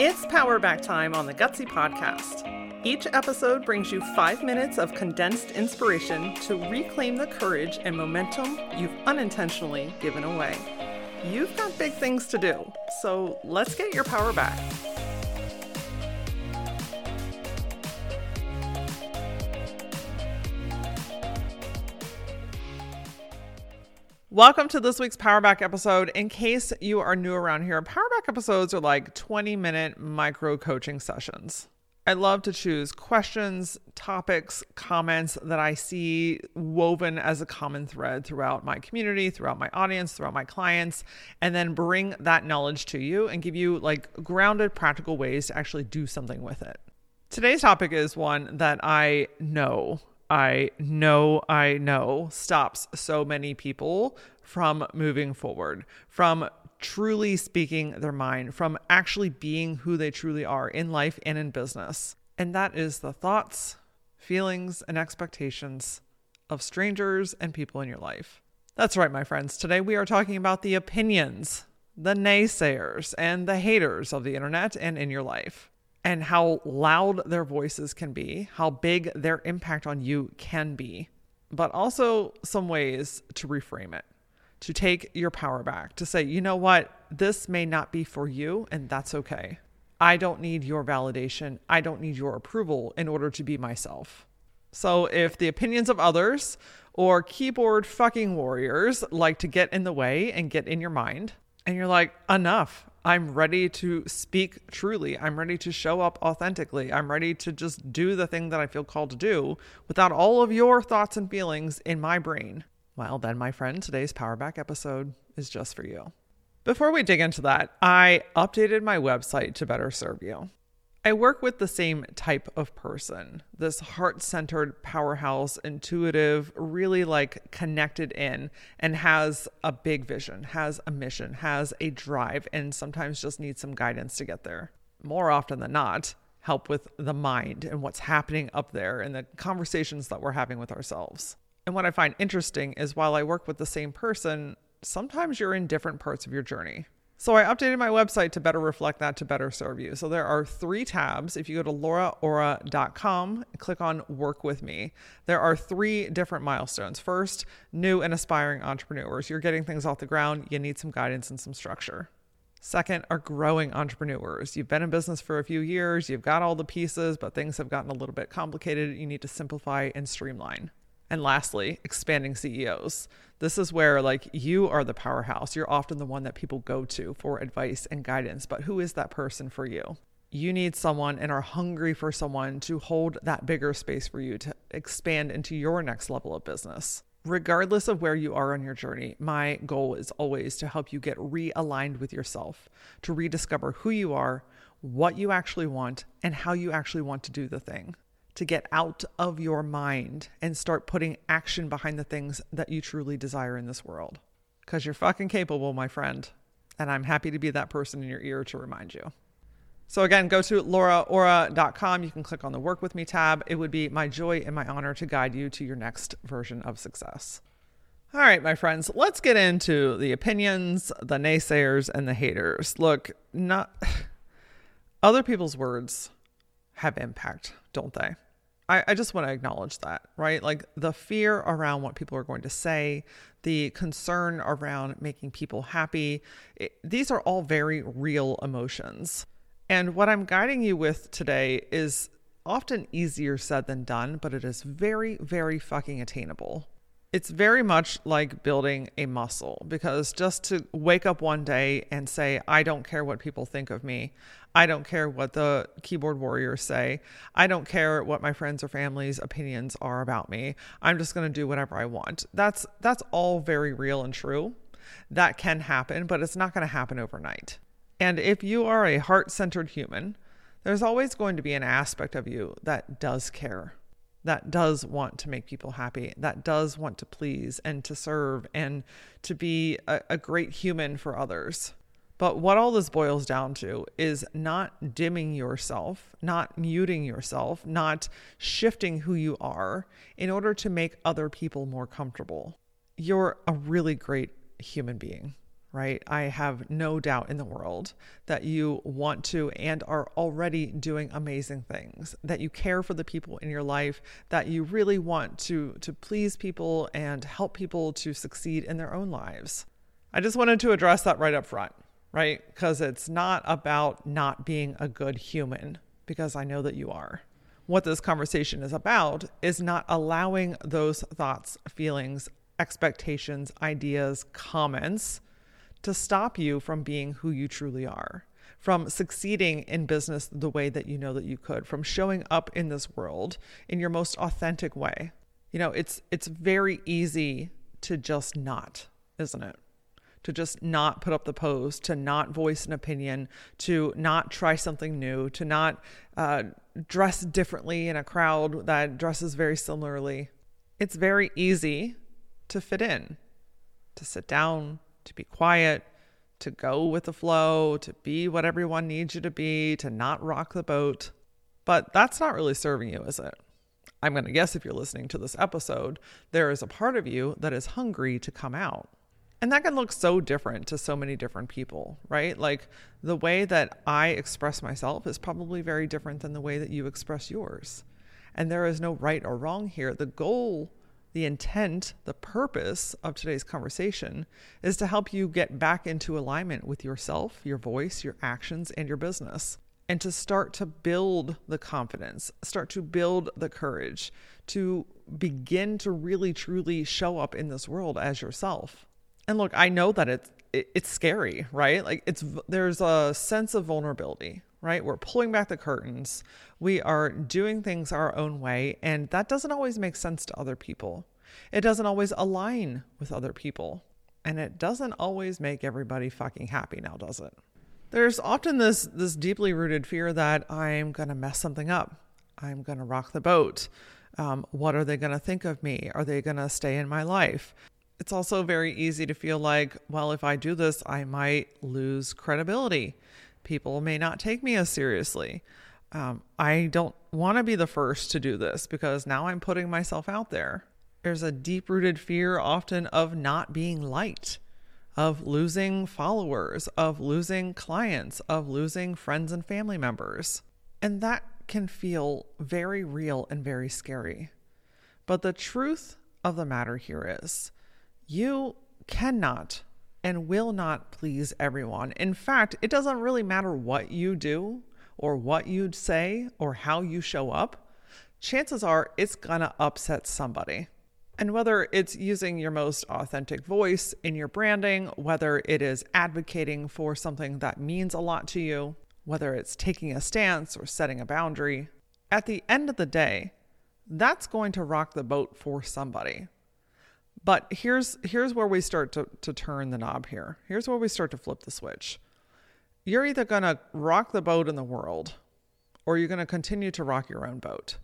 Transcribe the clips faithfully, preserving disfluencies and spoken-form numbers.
It's Powerback time on the Gutsy Podcast. Each episode brings you five minutes of condensed inspiration to reclaim the courage and momentum you've unintentionally given away. You've got big things to do, so let's get your power back. Welcome to this week's Powerback episode. In case you are new around here, Powerback episodes are like twenty minute micro coaching sessions. I love to choose questions, topics, comments that I see woven as a common thread throughout my community, throughout my audience, throughout my clients, and then bring that knowledge to you and give you like grounded, practical ways to actually do something with it. Today's topic is one that I know I know, I know, stops so many people from moving forward, from truly speaking their mind, from actually being who they truly are in life and in business. And that is the thoughts, feelings, and expectations of strangers and people in your life. That's right, my friends. Today we are talking about the opinions, the naysayers, and the haters of the internet and in your life, and how loud their voices can be, how big their impact on you can be, but also some ways to reframe it, to take your power back, to say, you know what, this may not be for you, and that's okay. I don't need your validation. I don't need your approval in order to be myself. So if the opinions of others or keyboard fucking warriors like to get in the way and get in your mind, and you're like, enough. I'm ready to speak truly. I'm ready to show up authentically. I'm ready to just do the thing that I feel called to do without all of your thoughts and feelings in my brain. Well, then, my friend, today's Powerback episode is just for you. Before we dig into that, I updated my website to better serve you. I work with the same type of person, this heart-centered powerhouse, intuitive, really like connected in and has a big vision, has a mission, has a drive, and sometimes just needs some guidance to get there. More often than not, help with the mind and what's happening up there and the conversations that we're having with ourselves. And what I find interesting is while I work with the same person, sometimes you're in different parts of your journey. So I updated my website to better reflect that, to better serve you. So there are three tabs. If you go to laura aura dot com, click on Work With Me. There are three different milestones. First, new and aspiring entrepreneurs. You're getting things off the ground. You need some guidance and some structure. Second are growing entrepreneurs. You've been in business for a few years. You've got all the pieces, but things have gotten a little bit complicated. You need to simplify and streamline. And lastly, expanding C E Os. This is where like you are the powerhouse. You're often the one that people go to for advice and guidance, but who is that person for you? You need someone and are hungry for someone to hold that bigger space for you to expand into your next level of business. Regardless of where you are on your journey, my goal is always to help you get realigned with yourself, to rediscover who you are, what you actually want, and how you actually want to do the thing. To get out of your mind and start putting action behind the things that you truly desire in this world. Because you're fucking capable, my friend. And I'm happy to be that person in your ear to remind you. So again, go to laura aura dot com. You can click on the Work With Me tab. It would be my joy and my honor to guide you to your next version of success. All right, my friends, let's get into the opinions, the naysayers, and the haters. Look, not other people's words have impact, don't they? I, I just want to acknowledge that, right? Like the fear around what people are going to say, the concern around making people happy. It, these are all very real emotions. And what I'm guiding you with today is often easier said than done, but it is very, very fucking attainable. It's very much like building a muscle, because just to wake up one day and say, I don't care what people think of me. I don't care what the keyboard warriors say. I don't care what my friends or family's opinions are about me. I'm just going to do whatever I want. That's that's all very real and true. That can happen, but it's not going to happen overnight. And if you are a heart-centered human, there's always going to be an aspect of you that does care, that does want to make people happy, that does want to please and to serve and to be a, a great human for others. But what all this boils down to is not dimming yourself, not muting yourself, not shifting who you are in order to make other people more comfortable. You're a really great human being, right? I have no doubt in the world that you want to and are already doing amazing things, that you care for the people in your life, that you really want to, to please people and help people to succeed in their own lives. I just wanted to address that right up front, right? Because it's not about not being a good human, because I know that you are. What this conversation is about is not allowing those thoughts, feelings, expectations, ideas, comments to stop you from being who you truly are, from succeeding in business the way that you know that you could, from showing up in this world in your most authentic way. You know, it's it's very easy to just not, isn't it? To just not put up the pose, to not voice an opinion, to not try something new, to not uh, dress differently in a crowd that dresses very similarly. It's very easy to fit in, to sit down, to be quiet, to go with the flow, to be what everyone needs you to be, to not rock the boat. But that's not really serving you, is it? I'm going to guess if you're listening to this episode, there is a part of you that is hungry to come out. And that can look so different to so many different people, right? Like the way that I express myself is probably very different than the way that you express yours. And there is no right or wrong here. The goal, the intent, the purpose of today's conversation is to help you get back into alignment with yourself, your voice, your actions, and your business, and to start to build the confidence, start to build the courage to begin to really, truly show up in this world as yourself. And look, I know that it's, it's scary, right? Like it's, there's a sense of vulnerability, right? We're pulling back the curtains. We are doing things our own way. And that doesn't always make sense to other people. It doesn't always align with other people. And it doesn't always make everybody fucking happy now, does it? There's often this, this deeply rooted fear that I'm going to mess something up. I'm going to rock the boat. Um, what are they going to think of me? Are they going to stay in my life? It's also very easy to feel like, well, if I do this, I might lose credibility. People may not take me as seriously. Um, I don't want to be the first to do this because now I'm putting myself out there. There's a deep-rooted fear often of not being liked, of losing followers, of losing clients, of losing friends and family members. And that can feel very real and very scary. But the truth of the matter here is, you cannot and will not please everyone. In fact, it doesn't really matter what you do or what you'd say or how you show up. Chances are it's going to upset somebody. And whether it's using your most authentic voice in your branding, whether it is advocating for something that means a lot to you, whether it's taking a stance or setting a boundary, at the end of the day, that's going to rock the boat for somebody. But here's here's where we start to, to turn the knob here. Here's where we start to flip the switch. You're either going to rock the boat in the world or you're going to continue to rock your own boat.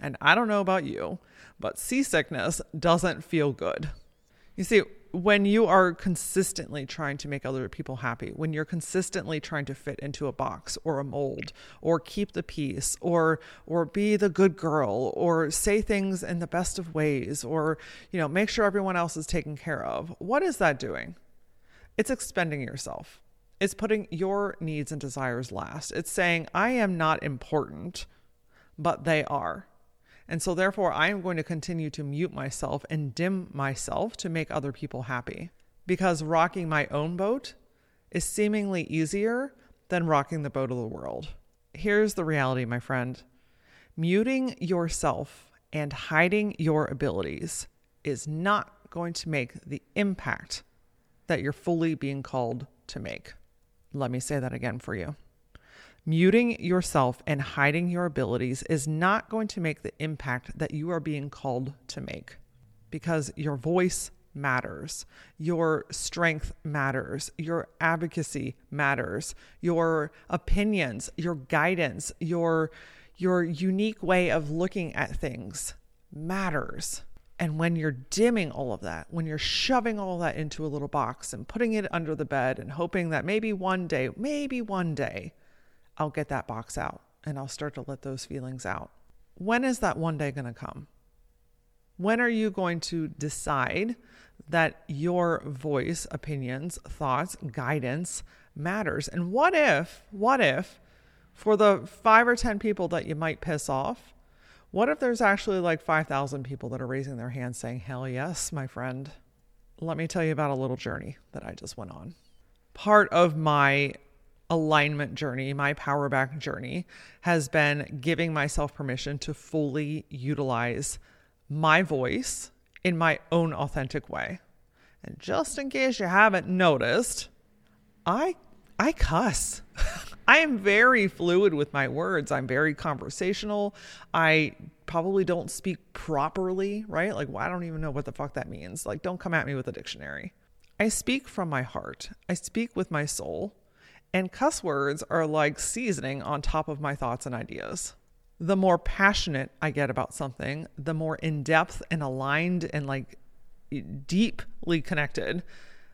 And I don't know about you, but seasickness doesn't feel good. You see, when you are consistently trying to make other people happy, when you're consistently trying to fit into a box or a mold or keep the peace or or be the good girl or say things in the best of ways or, you know, make sure everyone else is taken care of, what is that doing? It's expending yourself. It's putting your needs and desires last. It's saying, I am not important, but they are. And so therefore, I am going to continue to mute myself and dim myself to make other people happy, because rocking my own boat is seemingly easier than rocking the boat of the world. Here's the reality, my friend. Muting yourself and hiding your abilities is not going to make the impact that you're fully being called to make. Let me say that again for you. Muting yourself and hiding your abilities is not going to make the impact that you are being called to make, because your voice matters, your strength matters, your advocacy matters, your opinions, your guidance, your, your unique way of looking at things matters. And when you're dimming all of that, when you're shoving all that into a little box and putting it under the bed and hoping that maybe one day, maybe one day, I'll get that box out and I'll start to let those feelings out. When is that one day going to come? When are you going to decide that your voice, opinions, thoughts, guidance matters? And what if, what if for the five or ten people that you might piss off, what if there's actually like five thousand people that are raising their hands saying, hell yes, my friend. Let me tell you about a little journey that I just went on. Part of my alignment journey, my power back journey, has been giving myself permission to fully utilize my voice in my own authentic way. And just in case you haven't noticed, I I cuss. I am very fluid with my words. I'm very conversational. I probably don't speak properly, right? Like, well, I don't even know what the fuck that means. Like, don't come at me with a dictionary. I speak from my heart. I speak with my soul. And cuss words are like seasoning on top of my thoughts and ideas. The more passionate I get about something, the more in-depth and aligned and like deeply connected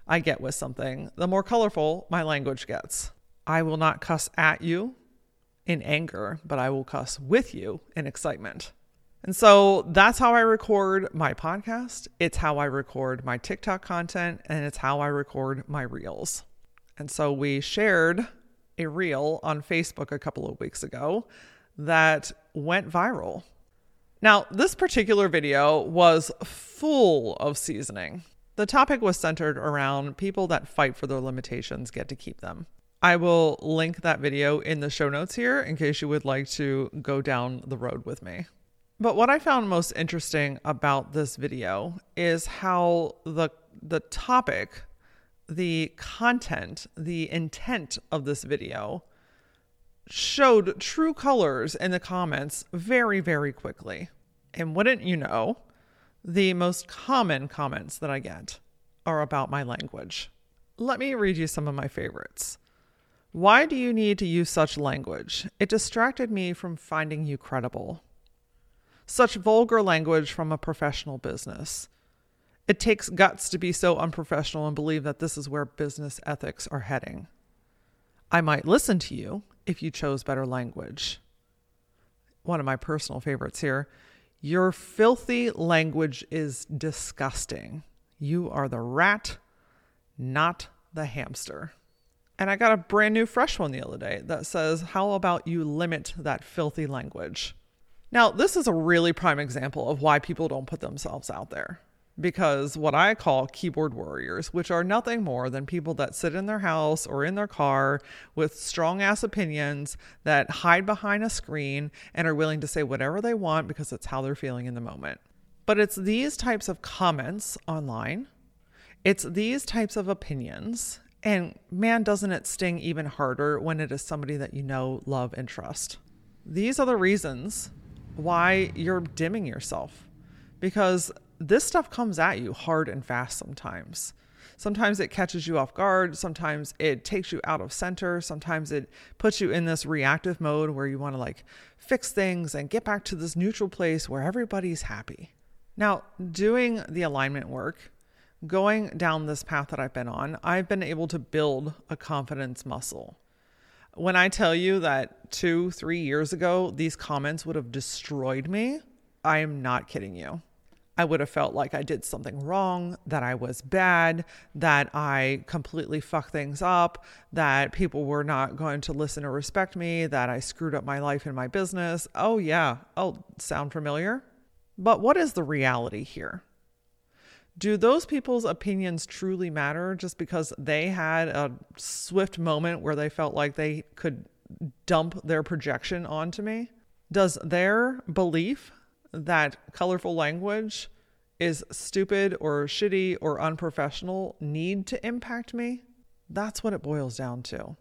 I get with something, the more colorful my language gets. I will not cuss at you in anger, but I will cuss with you in excitement. And so that's how I record my podcast. It's how I record my TikTok content, and it's how I record my reels. And so we shared a reel on Facebook a couple of weeks ago that went viral. Now, this particular video was full of seasoning. The topic was centered around people that fight for their limitations get to keep them. I will link that video in the show notes here in case you would like to go down the road with me. But what I found most interesting about this video is how the the topic, the content, the intent of this video showed true colors in the comments very, very quickly. And wouldn't you know, the most common comments that I get are about my language. Let me read you some of my favorites. Why do you need to use such language? It distracted me from finding you credible. Such vulgar language from a professional business. It takes guts to be so unprofessional and believe that this is where business ethics are heading. I might listen to you if you chose better language. One of my personal favorites here. Your filthy language is disgusting. You are the rat, not the hamster. And I got a brand new fresh one the other day that says, how about you limit that filthy language? Now, this is a really prime example of why people don't put themselves out there. Because what I call keyboard warriors, which are nothing more than people that sit in their house or in their car with strong ass opinions that hide behind a screen and are willing to say whatever they want because it's how they're feeling in the moment. But it's these types of comments online. It's these types of opinions. And man, doesn't it sting even harder when it is somebody that you know, love, and trust. These are the reasons why you're dimming yourself, because this stuff comes at you hard and fast sometimes. Sometimes it catches you off guard. Sometimes it takes you out of center. Sometimes it puts you in this reactive mode where you want to like fix things and get back to this neutral place where everybody's happy. Now, doing the alignment work, going down this path that I've been on, I've been able to build a confidence muscle. When I tell you that two, three years ago, these comments would have destroyed me, I am not kidding you. I would have felt like I did something wrong, that I was bad, that I completely fucked things up, that people were not going to listen or respect me, that I screwed up my life and my business. Oh yeah. Oh, sound familiar? But what is the reality here? Do those people's opinions truly matter just because they had a swift moment where they felt like they could dump their projection onto me? Does their belief that colorful language is stupid or shitty or unprofessional need to impact me? That's what it boils down to,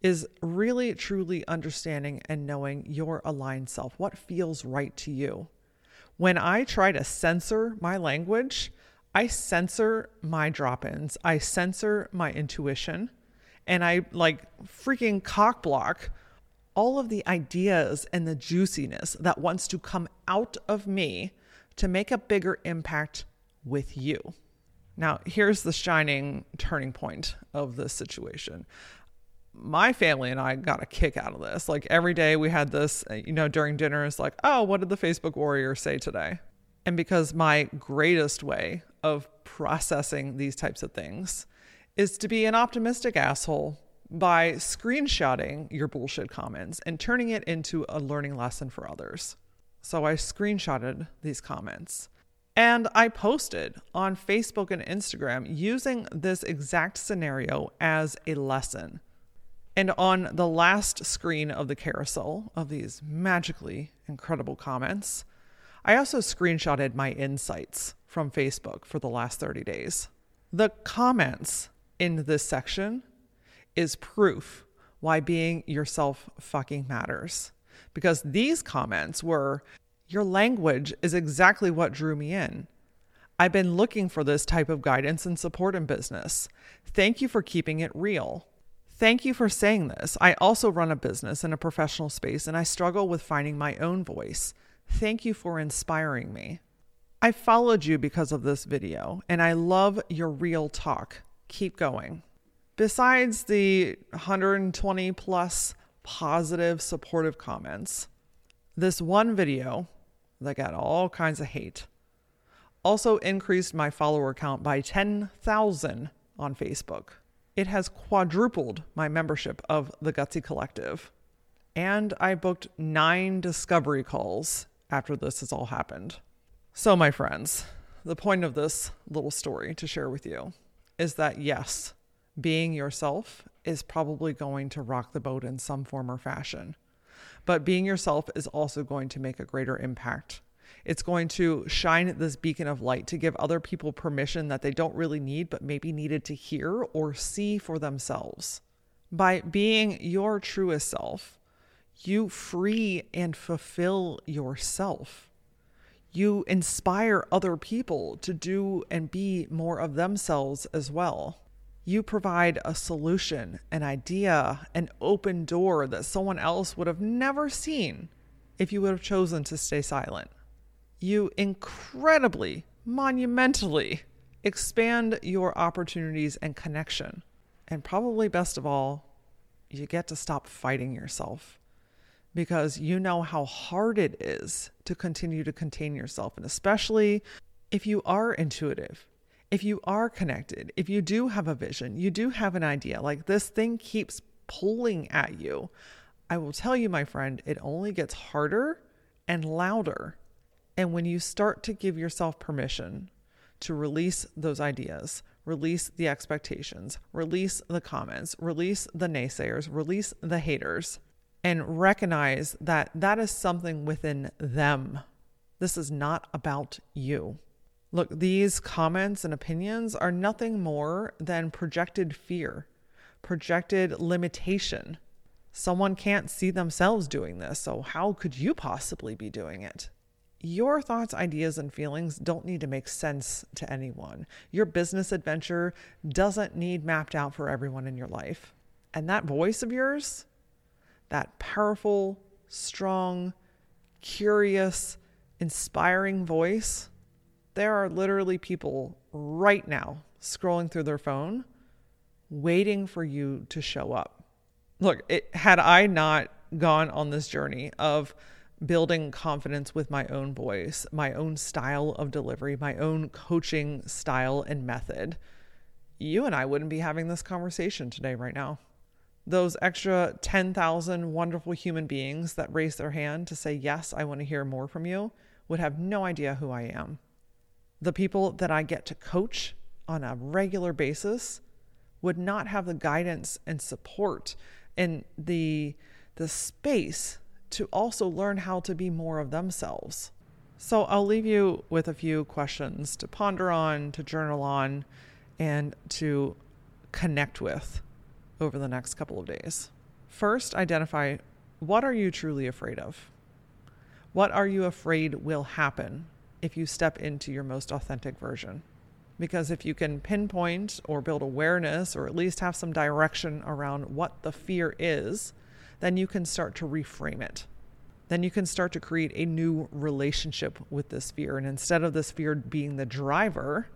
is really truly understanding and knowing your aligned self, what feels right to you. When I try to censor my language, I censor my drop-ins, I censor my intuition, and I like freaking cock block all of the ideas and the juiciness that wants to come out of me to make a bigger impact with you. Now, here's the shining turning point of this situation. My family and I got a kick out of this. Like every day we had this, you know, during dinner, it's like, oh, what did the Facebook warrior say today? And because my greatest way of processing these types of things is to be an optimistic asshole by screenshotting your bullshit comments and turning it into a learning lesson for others. So I screenshotted these comments and I posted on Facebook and Instagram using this exact scenario as a lesson. And on the last screen of the carousel of these magically incredible comments, I also screenshotted my insights from Facebook for the last thirty days. The comments in this section is proof why being yourself fucking matters. Because these comments were, your language is exactly what drew me in. I've been looking for this type of guidance and support in business. Thank you for keeping it real. Thank you for saying this. I also run a business in a professional space and I struggle with finding my own voice. Thank you for inspiring me. I followed you because of this video and I love your real talk. Keep going. Besides the one hundred twenty plus positive, supportive comments, this one video that got all kinds of hate also increased my follower count by ten thousand on Facebook. It has quadrupled my membership of the Gutsy Collective. And I booked nine discovery calls after this has all happened. So my friends, the point of this little story to share with you is that yes, being yourself is probably going to rock the boat in some form or fashion. But being yourself is also going to make a greater impact. It's going to shine this beacon of light to give other people permission that they don't really need, but maybe needed to hear or see for themselves. By being your truest self, you free and fulfill yourself. You inspire other people to do and be more of themselves as well. You provide a solution, an idea, an open door that someone else would have never seen if you would have chosen to stay silent. You incredibly, monumentally expand your opportunities and connection. And probably best of all, you get to stop fighting yourself because you know how hard it is to continue to contain yourself. And especially if you are intuitive, if you are connected, if you do have a vision, you do have an idea, like this thing keeps pulling at you. I will tell you, my friend, it only gets harder and louder. And when you start to give yourself permission to release those ideas, release the expectations, release the comments, release the naysayers, release the haters, and recognize that that is something within them. This is not about you. Look, these comments and opinions are nothing more than projected fear, projected limitation. Someone can't see themselves doing this, so how could you possibly be doing it? Your thoughts, ideas, and feelings don't need to make sense to anyone. Your business adventure doesn't need mapped out for everyone in your life. And that voice of yours, that powerful, strong, curious, inspiring voice, there are literally people right now scrolling through their phone, waiting for you to show up. Look, it, had I not gone on this journey of building confidence with my own voice, my own style of delivery, my own coaching style and method, you and I wouldn't be having this conversation today right now. Those extra ten thousand wonderful human beings that raised their hand to say, yes, I want to hear more from you, would have no idea who I am. The people that I get to coach on a regular basis would not have the guidance and support and the the space to also learn how to be more of themselves. So I'll leave you with a few questions to ponder on, to journal on, and to connect with over the next couple of days. First, identify, what are you truly afraid of? What are you afraid will happen if you step into your most authentic version? Because if you can pinpoint or build awareness or at least have some direction around what the fear is, then you can start to reframe it. Then you can start to create a new relationship with this fear. And instead of this fear being the driver,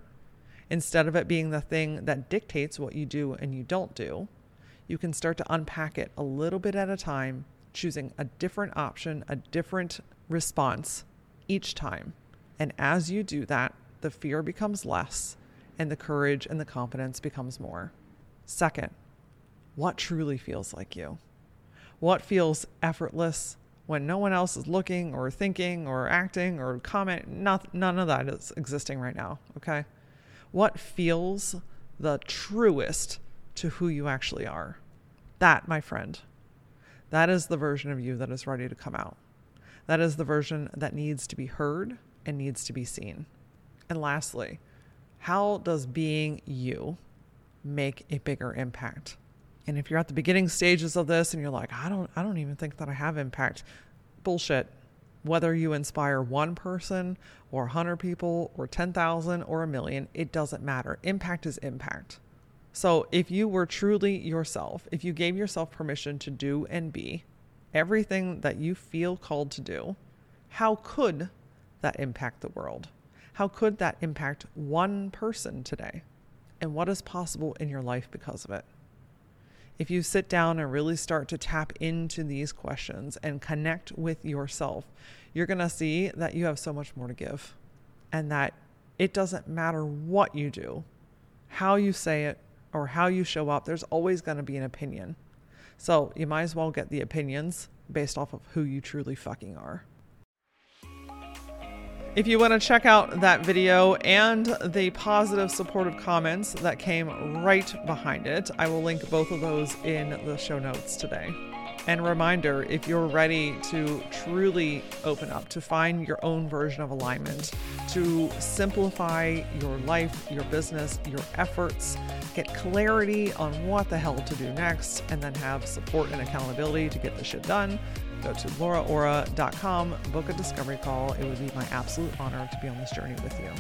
instead of it being the thing that dictates what you do and you don't do, you can start to unpack it a little bit at a time, choosing a different option, a different response each time, And as you do that, the fear becomes less and the courage and the confidence becomes more. Second, what truly feels like you? What feels effortless when no one else is looking or thinking or acting or comment? Not, none of that is existing right now, okay? What feels the truest to who you actually are? That, my friend, that is the version of you that is ready to come out. That is the version that needs to be heard and needs to be seen. And lastly, how does being you make a bigger impact? And if you're at the beginning stages of this and you're like, I don't, I don't even think that I have impact, bullshit. Whether you inspire one person or one hundred people or ten thousand or a million, it doesn't matter. Impact is impact. So if you were truly yourself, if you gave yourself permission to do and be everything that you feel called to do, how could that impact the world? How could that impact one person today? And what is possible in your life because of it? If you sit down and really start to tap into these questions and connect with yourself, you're going to see that you have so much more to give and that it doesn't matter what you do, how you say it, or how you show up. There's always going to be an opinion. So you might as well get the opinions based off of who you truly fucking are. If you want to check out that video and the positive supportive comments that came right behind it, I will link both of those in the show notes today. And reminder, if you're ready to truly open up, to find your own version of alignment, to simplify your life, your business, your efforts, get clarity on what the hell to do next, and then have support and accountability to get this shit done, go to laura aura dot com, book a discovery call. It would be my absolute honor to be on this journey with you.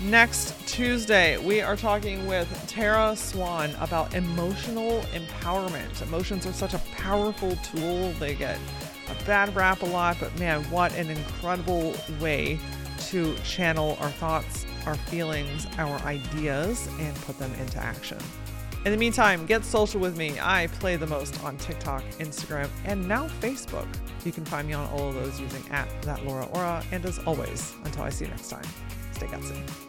Next Tuesday, we are talking with Tara Swan about emotional empowerment. Emotions are such a powerful tool. They get a bad rap a lot, but man, what an incredible way to channel our thoughts, our feelings, our ideas, and put them into action. In the meantime, get social with me. I play the most on TikTok, Instagram, and now Facebook. You can find me on all of those using at that Laura Aura. And as always, until I see you next time, stay gutsy.